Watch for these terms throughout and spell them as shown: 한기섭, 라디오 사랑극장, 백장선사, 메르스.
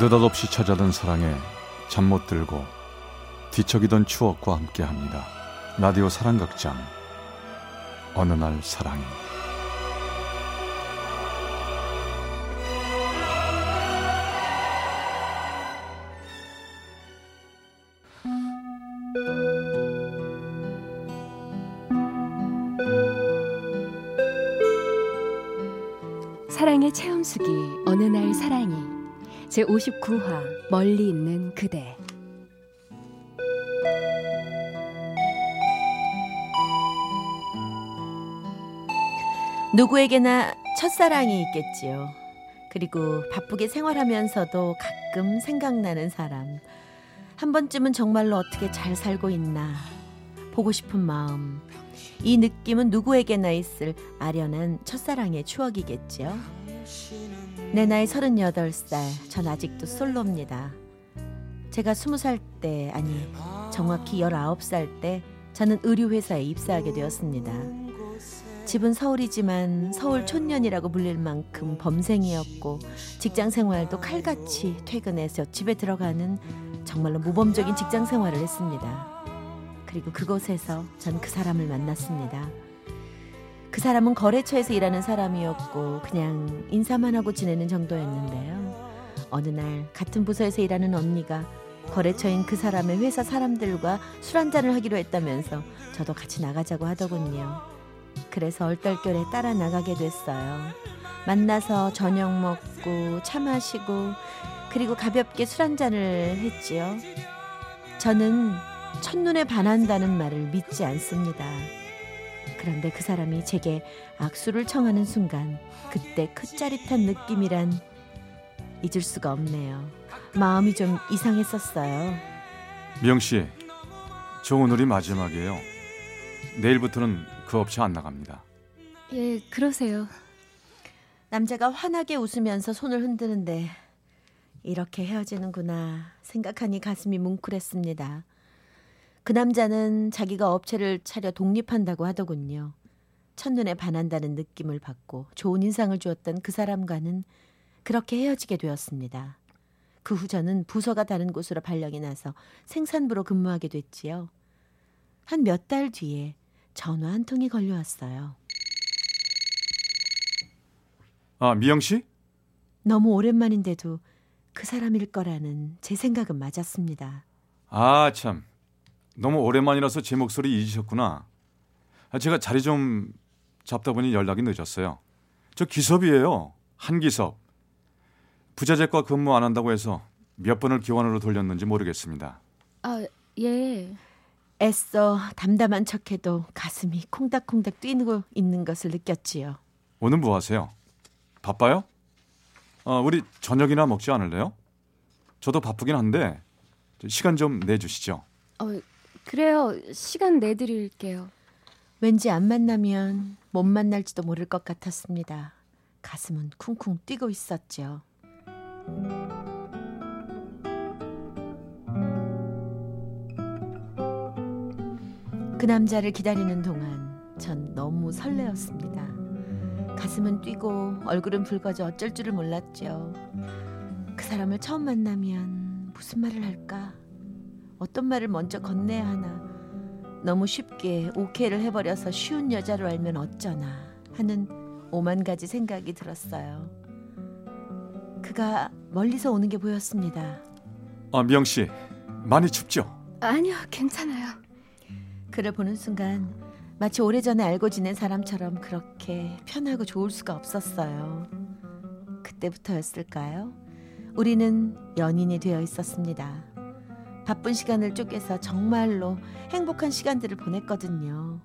느닷없이 찾아든 사랑에 잠 못 들고 뒤척이던 추억과 함께합니다. 라디오 사랑극장 어느 날 사랑이. 사랑의 체험수기 어느 날 사랑이 제59화 멀리 있는 그대. 누구에게나 첫사랑이 있겠지요. 그리고 바쁘게 생활하면서도 가끔 생각나는 사람. 한 번쯤은 정말로 어떻게 잘 살고 있나 보고 싶은 마음. 이 느낌은 누구에게나 있을 아련한 첫사랑의 추억이겠지요. 내 나이 38살, 전 아직도 솔로입니다. 제가 20살 때, 아니 정확히 19살 때 저는 의류회사에 입사하게 되었습니다. 집은 서울이지만 서울 촌년이라고 불릴 만큼 범생이었고 직장생활도 칼같이 퇴근해서 집에 들어가는 정말로 모범적인 직장생활을 했습니다. 그리고 그곳에서 전 그 사람을 만났습니다. 그 사람은 거래처에서 일하는 사람이었고 그냥 인사만 하고 지내는 정도였는데요. 어느 날 같은 부서에서 일하는 언니가 거래처인 그 사람의 회사 사람들과 술 한잔을 하기로 했다면서 저도 같이 나가자고 하더군요. 그래서 얼떨결에 따라 나가게 됐어요. 만나서 저녁 먹고 차 마시고 그리고 가볍게 술 한잔을 했지요. 저는 첫눈에 반한다는 말을 믿지 않습니다. 그런데 그 사람이 제게 악수를 청하는 순간 그때 그 짜릿한 느낌이란 잊을 수가 없네요. 마음이 좀 이상했었어요. 미영씨, 저 오늘이 마지막이에요. 내일부터는 그 업체 안 나갑니다. 예, 그러세요. 남자가 환하게 웃으면서 손을 흔드는데 이렇게 헤어지는구나 생각하니 가슴이 뭉클했습니다. 그 남자는 자기가 업체를 차려 독립한다고 하더군요. 첫눈에 반한다는 느낌을 받고 좋은 인상을 주었던 그 사람과는 그렇게 헤어지게 되었습니다. 그 후 저는 부서가 다른 곳으로 발령이 나서 생산부로 근무하게 됐지요. 한 몇 달 뒤에 전화 한 통이 걸려왔어요. 아, 미영 씨? 너무 오랜만인데도 그 사람일 거라는 제 생각은 맞았습니다. 아, 참. 너무 오랜만이라서 제 목소리 잊으셨구나. 제가 자리 좀 잡다 보니 연락이 늦었어요. 저 기섭이에요. 한기섭. 부자재과 근무 안 한다고 해서 몇 번을 교환으로 돌렸는지 모르겠습니다. 아, 예. 애써 담담한 척해도 가슴이 콩닥콩닥 뛰고 있는 것을 느꼈지요. 오늘 뭐 하세요? 바빠요? 우리 저녁이나 먹지 않을래요? 저도 바쁘긴 한데 시간 좀 내주시죠. 그래요. 시간 내드릴게요. 왠지 안 만나면 못 만날지도 모를 것 같았습니다. 가슴은 쿵쿵 뛰고 있었죠. 그 남자를 기다리는 동안 전 너무 설레었습니다. 가슴은 뛰고 얼굴은 붉어져 어쩔 줄을 몰랐죠. 그 사람을 처음 만나면 무슨 말을 할까? 어떤 말을 먼저 건네야 하나. 너무 쉽게 오케이를 해버려서 쉬운 여자로 알면 어쩌나 하는 오만 가지 생각이 들었어요. 그가 멀리서 오는 게 보였습니다. 아, 미영 씨, 많이 춥죠? 아니요, 괜찮아요. 그를 보는 순간 마치 오래전에 알고 지낸 사람처럼 그렇게 편하고 좋을 수가 없었어요. 그때부터였을까요? 우리는 연인이 되어 있었습니다. 바쁜 시간을 쪼개서 정말로 행복한 시간들을 보냈거든요.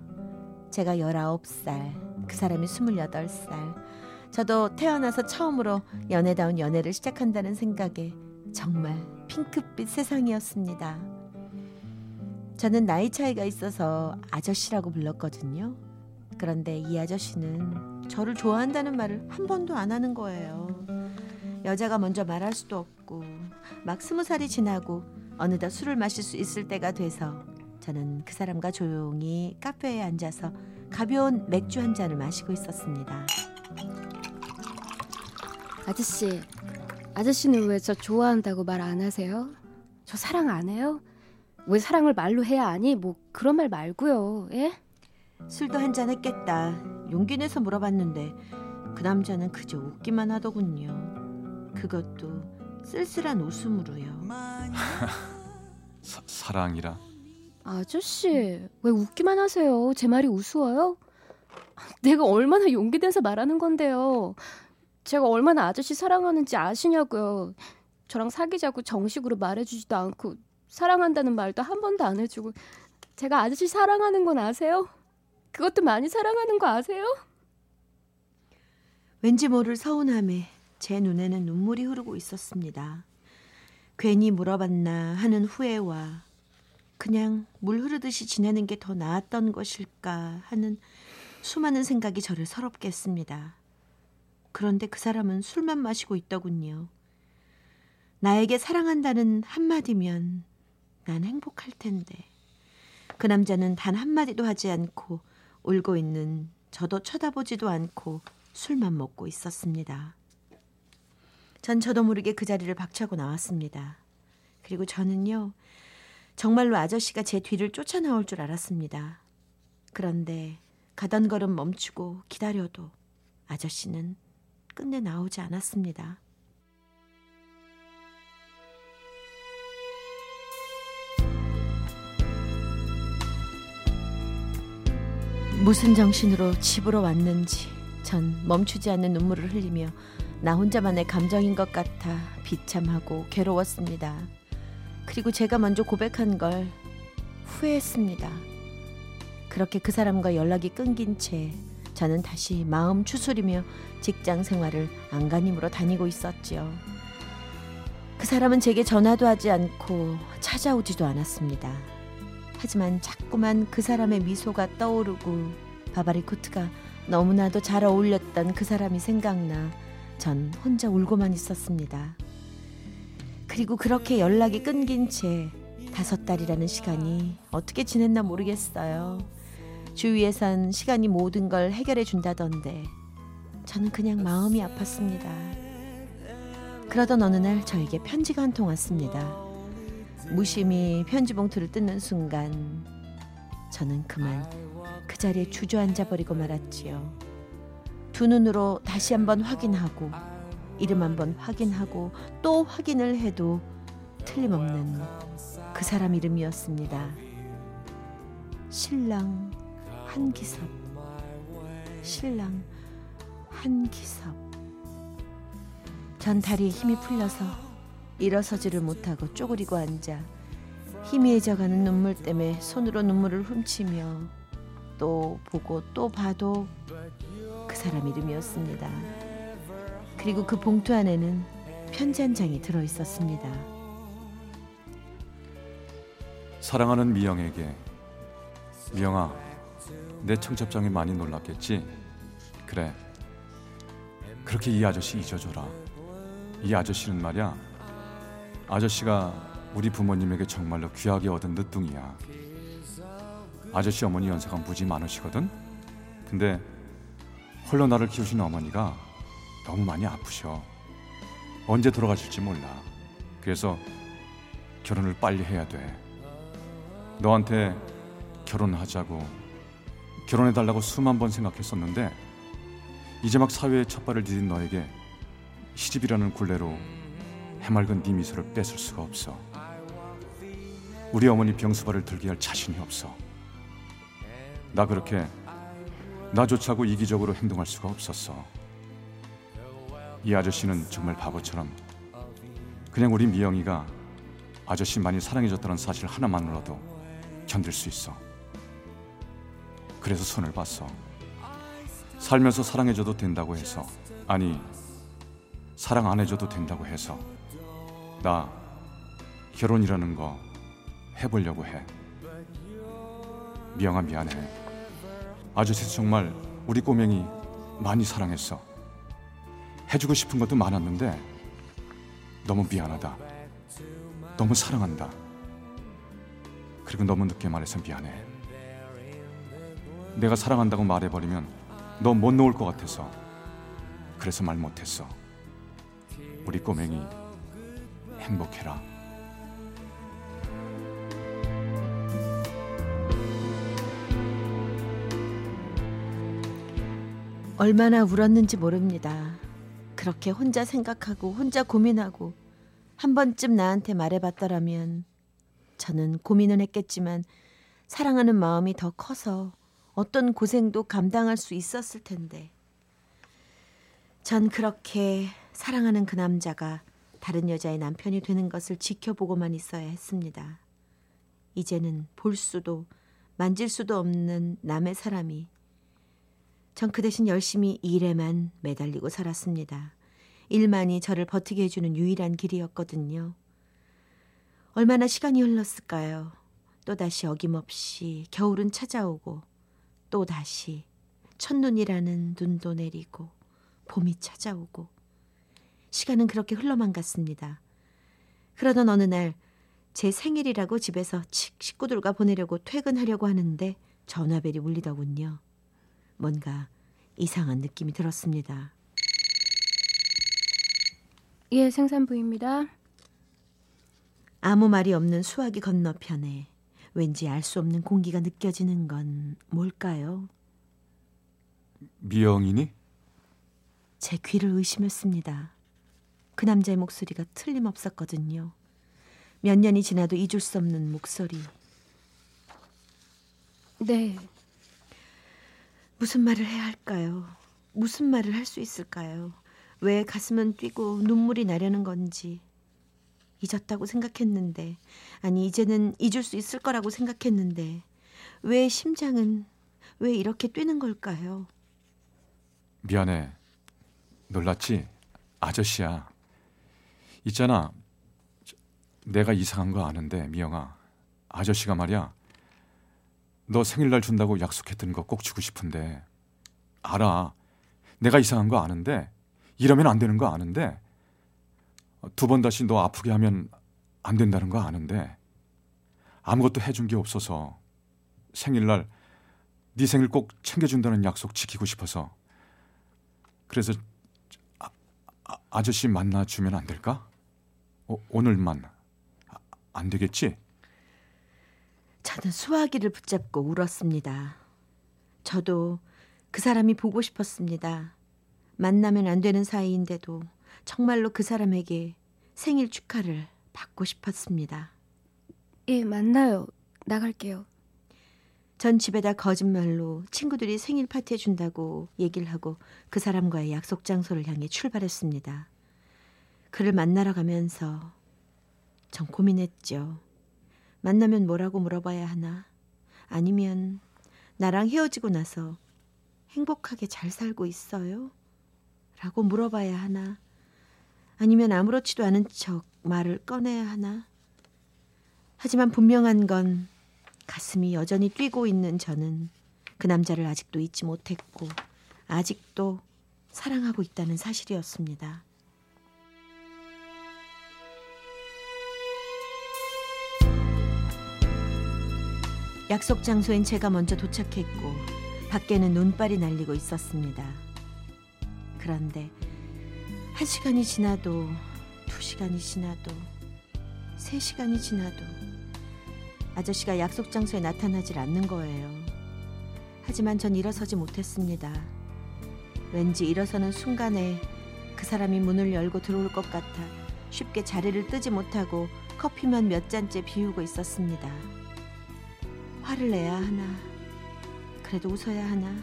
제가 19살, 그 사람이 28살. 저도 태어나서 처음으로 연애다운 연애를 시작한다는 생각에 정말 핑크빛 세상이었습니다. 저는 나이 차이가 있어서 아저씨라고 불렀거든요. 그런데 이 아저씨는 저를 좋아한다는 말을 한 번도 안 하는 거예요. 여자가 먼저 말할 수도 없고 막 20살이 지나고 어느덧 술을 마실 수 있을 때가 돼서 저는 그 사람과 조용히 카페에 앉아서 가벼운 맥주 한 잔을 마시고 있었습니다. 아저씨, 아저씨는 왜 저 좋아한다고 말 안 하세요? 저 사랑 안 해요? 왜 사랑을 말로 해야 하니? 뭐 그런 말 말고요. 예? 술도 한 잔 했겠다. 용기 내서 물어봤는데 그 남자는 그저 웃기만 하더군요. 그것도 쓸쓸한 웃음으로요. 사랑이라. 아저씨 왜 웃기만 하세요? 제 말이 우스워요? 내가 얼마나 용기 내서 말하는 건데요. 제가 얼마나 아저씨 사랑하는지 아시냐고요. 저랑 사귀자고 정식으로 말해주지도 않고 사랑한다는 말도 한 번도 안 해주고. 제가 아저씨 사랑하는 건 아세요? 그것도 많이 사랑하는 거 아세요? 왠지 모를 서운함에 제 눈에는 눈물이 흐르고 있었습니다. 괜히 물어봤나 하는 후회와 그냥 물 흐르듯이 지내는 게 더 나았던 것일까 하는 수많은 생각이 저를 서럽게 했습니다. 그런데 그 사람은 술만 마시고 있더군요. 나에게 사랑한다는 한마디면 난 행복할 텐데 그 남자는 단 한마디도 하지 않고 울고 있는 저도 쳐다보지도 않고 술만 먹고 있었습니다. 전 저도 모르게 그 자리를 박차고 나왔습니다. 그리고 저는요, 정말로 아저씨가 제 뒤를 쫓아 나올 줄 알았습니다. 그런데 가던 걸음 멈추고 기다려도 아저씨는 끝내 나오지 않았습니다. 무슨 정신으로 집으로 왔는지 전 멈추지 않는 눈물을 흘리며 나 혼자만의 감정인 것 같아 비참하고 괴로웠습니다. 그리고 제가 먼저 고백한 걸 후회했습니다. 그렇게 그 사람과 연락이 끊긴 채 저는 다시 마음 추스리며 직장 생활을 안간힘으로 다니고 있었지요. 그 사람은 제게 전화도 하지 않고 찾아오지도 않았습니다. 하지만 자꾸만 그 사람의 미소가 떠오르고 바바리코트가 너무나도 잘 어울렸던 그 사람이 생각나 전 혼자 울고만 있었습니다. 그리고 그렇게 연락이 끊긴 채 5달이라는 시간이 어떻게 지냈나 모르겠어요. 주위에선 시간이 모든 걸 해결해 준다던데 저는 그냥 마음이 아팠습니다. 그러던 어느 날 저에게 편지가 한 통 왔습니다. 무심히 편지 봉투를 뜯는 순간 저는 그만 그 자리에 주저앉아 버리고 말았지요. 두 눈으로 다시 한번 확인하고 이름 한번 확인하고 또 확인을 해도 틀림없는 그 사람 이름이었습니다. 신랑 한기섭. 신랑 한기섭. 전 다리에 힘이 풀려서 일어서지를 못하고 쪼그리고 앉아 희미해져가는 눈물 때문에 손으로 눈물을 훔치며 또 보고 또 봐도 그 사람 이름이었습니다. 그리고 그 봉투 안에는 편지 한 장이 들어있었습니다. 사랑하는 미영에게. 미영아, 내 청첩장이 많이 놀랐겠지? 그래, 그렇게 이 아저씨 잊어줘라. 이 아저씨는 말이야, 아저씨가 우리 부모님에게 정말로 귀하게 얻은 늦둥이야. 아저씨 어머니 연세가 무지 많으시거든? 근데 홀로 나를 키우신 어머니가 너무 많이 아프셔. 언제 돌아가실지 몰라. 그래서 결혼을 빨리 해야 돼. 너한테 결혼하자고, 결혼해달라고 수만 번 생각했었는데 이제 막 사회에 첫발을 디딘 너에게 시집이라는 굴레로 해맑은 네 미소를 뺏을 수가 없어. 우리 어머니 병수발을 들게 할 자신이 없어. 나 그렇게 나조차고 이기적으로 행동할 수가 없었어. 이 아저씨는 정말 바보처럼 그냥 우리 미영이가 아저씨 많이 사랑해줬다는 사실 하나만으로도 견딜 수 있어. 그래서 손을 봤어. 살면서 사랑해줘도 된다고 해서, 아니 사랑 안 해줘도 된다고 해서 나 결혼이라는 거 해보려고 해. 미영아, 미안해. 아저씨 정말 우리 꼬맹이 많이 사랑했어. 해주고 싶은 것도 많았는데 너무 미안하다. 너무 사랑한다. 그리고 너무 늦게 말해서 미안해. 내가 사랑한다고 말해버리면 너 못 놓을 것 같아서 그래서 말 못했어. 우리 꼬맹이 행복해라. 얼마나 울었는지 모릅니다. 그렇게 혼자 생각하고 혼자 고민하고 한 번쯤 나한테 말해봤더라면 저는 고민은 했겠지만 사랑하는 마음이 더 커서 어떤 고생도 감당할 수 있었을 텐데 전 그렇게 사랑하는 그 남자가 다른 여자의 남편이 되는 것을 지켜보고만 있어야 했습니다. 이제는 볼 수도 만질 수도 없는 남의 사람이 전 그 대신 열심히 일에만 매달리고 살았습니다. 일만이 저를 버티게 해주는 유일한 길이었거든요. 얼마나 시간이 흘렀을까요? 또다시 어김없이 겨울은 찾아오고 또다시 첫눈이라는 눈도 내리고 봄이 찾아오고 시간은 그렇게 흘러만 갔습니다. 그러던 어느 날 제 생일이라고 집에서 식구들과 보내려고 퇴근하려고 하는데 전화벨이 울리더군요. 뭔가 이상한 느낌이 들었습니다. 예, 생산부입니다. 아무 말이 없는 수화기 건너편에 왠지 알 수 없는 공기가 느껴지는 건 뭘까요? 미영이니? 제 귀를 의심했습니다. 그 남자의 목소리가 틀림없었거든요. 몇 년이 지나도 잊을 수 없는 목소리. 네. 무슨 말을 해야 할까요? 무슨 말을 할 수 있을까요? 왜 가슴은 뛰고 눈물이 나려는 건지. 잊었다고 생각했는데, 아니 이제는 잊을 수 있을 거라고 생각했는데 왜 심장은 왜 이렇게 뛰는 걸까요? 미안해. 놀랐지? 아저씨야. 있잖아. 내가 이상한 거 아는데 미영아. 아저씨가 말이야. 너 생일날 준다고 약속했던 거 꼭 주고 싶은데 알아. 내가 이상한 거 아는데 이러면 안 되는 거 아는데 두 번 다시 너 아프게 하면 안 된다는 거 아는데 아무것도 해준 게 없어서 생일날 네 생일 꼭 챙겨준다는 약속 지키고 싶어서 그래서 아저씨 만나주면 안 될까? 오늘만 안 되겠지? 저는 수화기를 붙잡고 울었습니다. 저도 그 사람이 보고 싶었습니다. 만나면 안 되는 사이인데도 정말로 그 사람에게 생일 축하를 받고 싶었습니다. 예, 만나요. 나갈게요. 전 집에다 거짓말로 친구들이 생일 파티해 준다고 얘기를 하고 그 사람과의 약속 장소를 향해 출발했습니다. 그를 만나러 가면서 전 고민했죠. 만나면 뭐라고 물어봐야 하나? 아니면 나랑 헤어지고 나서 행복하게 잘 살고 있어요? 라고 물어봐야 하나? 아니면 아무렇지도 않은 척 말을 꺼내야 하나? 하지만 분명한 건 가슴이 여전히 뛰고 있는 저는 그 남자를 아직도 잊지 못했고 아직도 사랑하고 있다는 사실이었습니다. 약속 장소엔 제가 먼저 도착했고 밖에는 눈발이 날리고 있었습니다. 그런데 1시간이 지나도 2시간이 지나도 3시간이 지나도 아저씨가 약속 장소에 나타나질 않는 거예요. 하지만 전 일어서지 못했습니다. 왠지 일어서는 순간에 그 사람이 문을 열고 들어올 것 같아 쉽게 자리를 뜨지 못하고 커피만 몇 잔째 비우고 있었습니다. 화를 내야 하나? 그래도 웃어야 하나?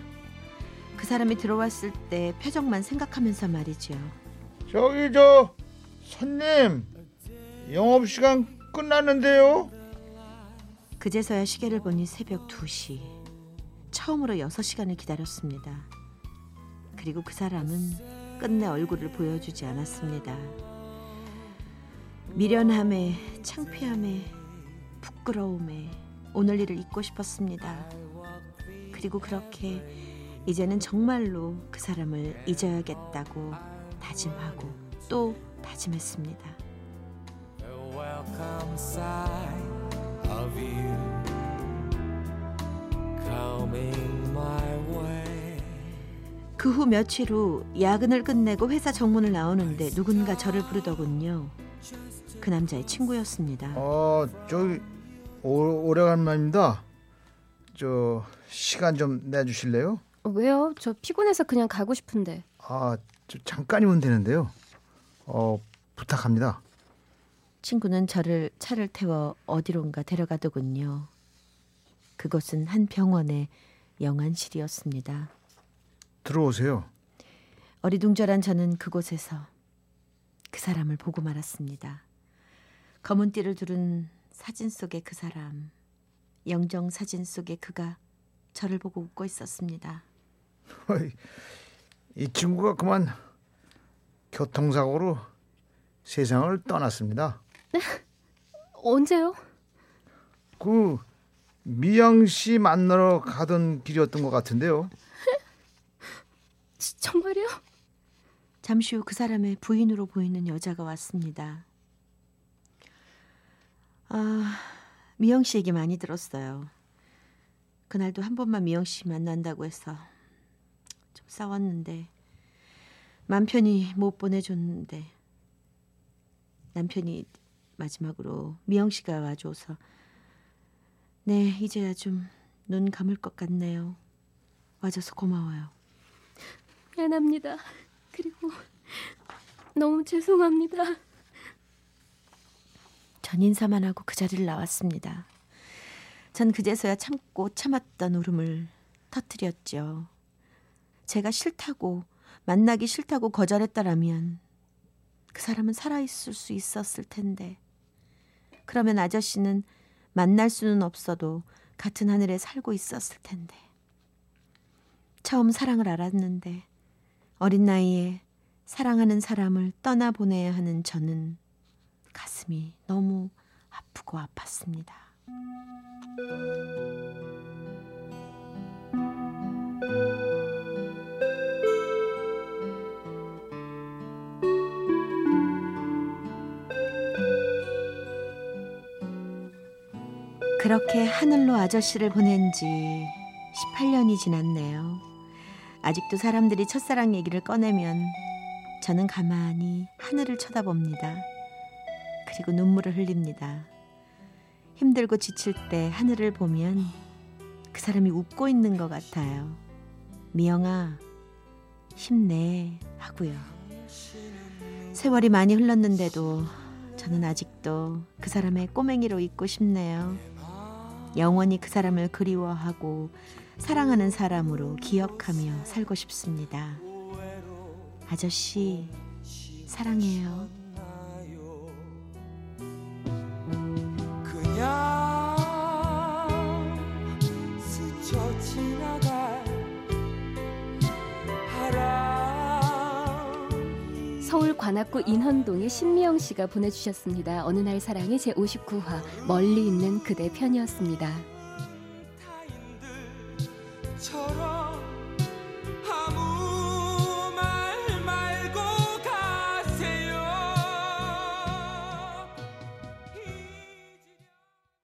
그 사람이 들어왔을 때 표정만 생각하면서 말이죠. 저기 저 손님 영업시간 끝났는데요. 그제서야 시계를 보니 새벽 2시. 처음으로 6시간을 기다렸습니다. 그리고 그 사람은 끝내 얼굴을 보여주지 않았습니다. 미련함에 창피함에 부끄러움에 오늘 일을 잊고 싶었습니다. 그리고 그렇게 이제는 정말로 그 사람을 잊어야겠다고 다짐하고 또 다짐했습니다. 그 후 며칠 후 야근을 끝내고 회사 정문을 나오는데 누군가 저를 부르더군요. 그 남자의 친구였습니다. 저기 오래간만입니다. 저 시간 좀 내주실래요? 왜요? 저 피곤해서 그냥 가고 싶은데. 저 잠깐이면 되는데요. 부탁합니다. 친구는 저를 차를 태워 어디론가 데려가더군요. 그곳은 한 병원의 영안실이었습니다. 들어오세요. 어리둥절한 저는 그곳에서 그 사람을 보고 말았습니다. 검은 띠를 두른 사진 속의 그 사람, 영정 사진 속의 그가 저를 보고 웃고 있었습니다. 이 친구가 그만 교통사고로 세상을 떠났습니다. 네? 언제요? 그 미양 씨 만나러 가던 길이었던 것 같은데요. 정말요? 잠시 후 그 사람의 부인으로 보이는 여자가 왔습니다. 미영 씨 얘기 많이 들었어요. 그날도 한 번만 미영 씨 만난다고 해서 좀 싸웠는데 맘 편히 못 보내줬는데 남편이 마지막으로 미영 씨가 와줘서 네, 이제야 좀 눈 감을 것 같네요. 와줘서 고마워요. 미안합니다. 그리고 너무 죄송합니다. 전 인사만 하고 그 자리를 나왔습니다. 전 그제서야 참고 참았던 울음을 터뜨렸죠. 제가 싫다고, 만나기 싫다고 거절했다라면 그 사람은 살아있을 수 있었을 텐데 그러면 아저씨는 만날 수는 없어도 같은 하늘에 살고 있었을 텐데 처음 사랑을 알았는데 어린 나이에 사랑하는 사람을 떠나보내야 하는 저는 가슴이 너무 아프고 아팠습니다. 그렇게 하늘로 아저씨를 보낸 지 18년이 지났네요. 아직도 사람들이 첫사랑 얘기를 꺼내면 저는 가만히 하늘을 쳐다봅니다. 그리고 눈물을 흘립니다. 힘들고 지칠 때 하늘을 보면 그 사람이 웃고 있는 것 같아요. 미영아, 힘내 하고요. 세월이 많이 흘렀는데도 저는 아직도 그 사람의 꼬맹이로 있고 싶네요. 영원히 그 사람을 그리워하고 사랑하는 사람으로 기억하며 살고 싶습니다. 아저씨, 사랑해요. 그냥 스쳐 지나갈 바람. 서울 관악구 인헌동의 신미영 씨가 보내주셨습니다. 어느 날 사랑의 제59화 멀리 있는 그대 편이었습니다.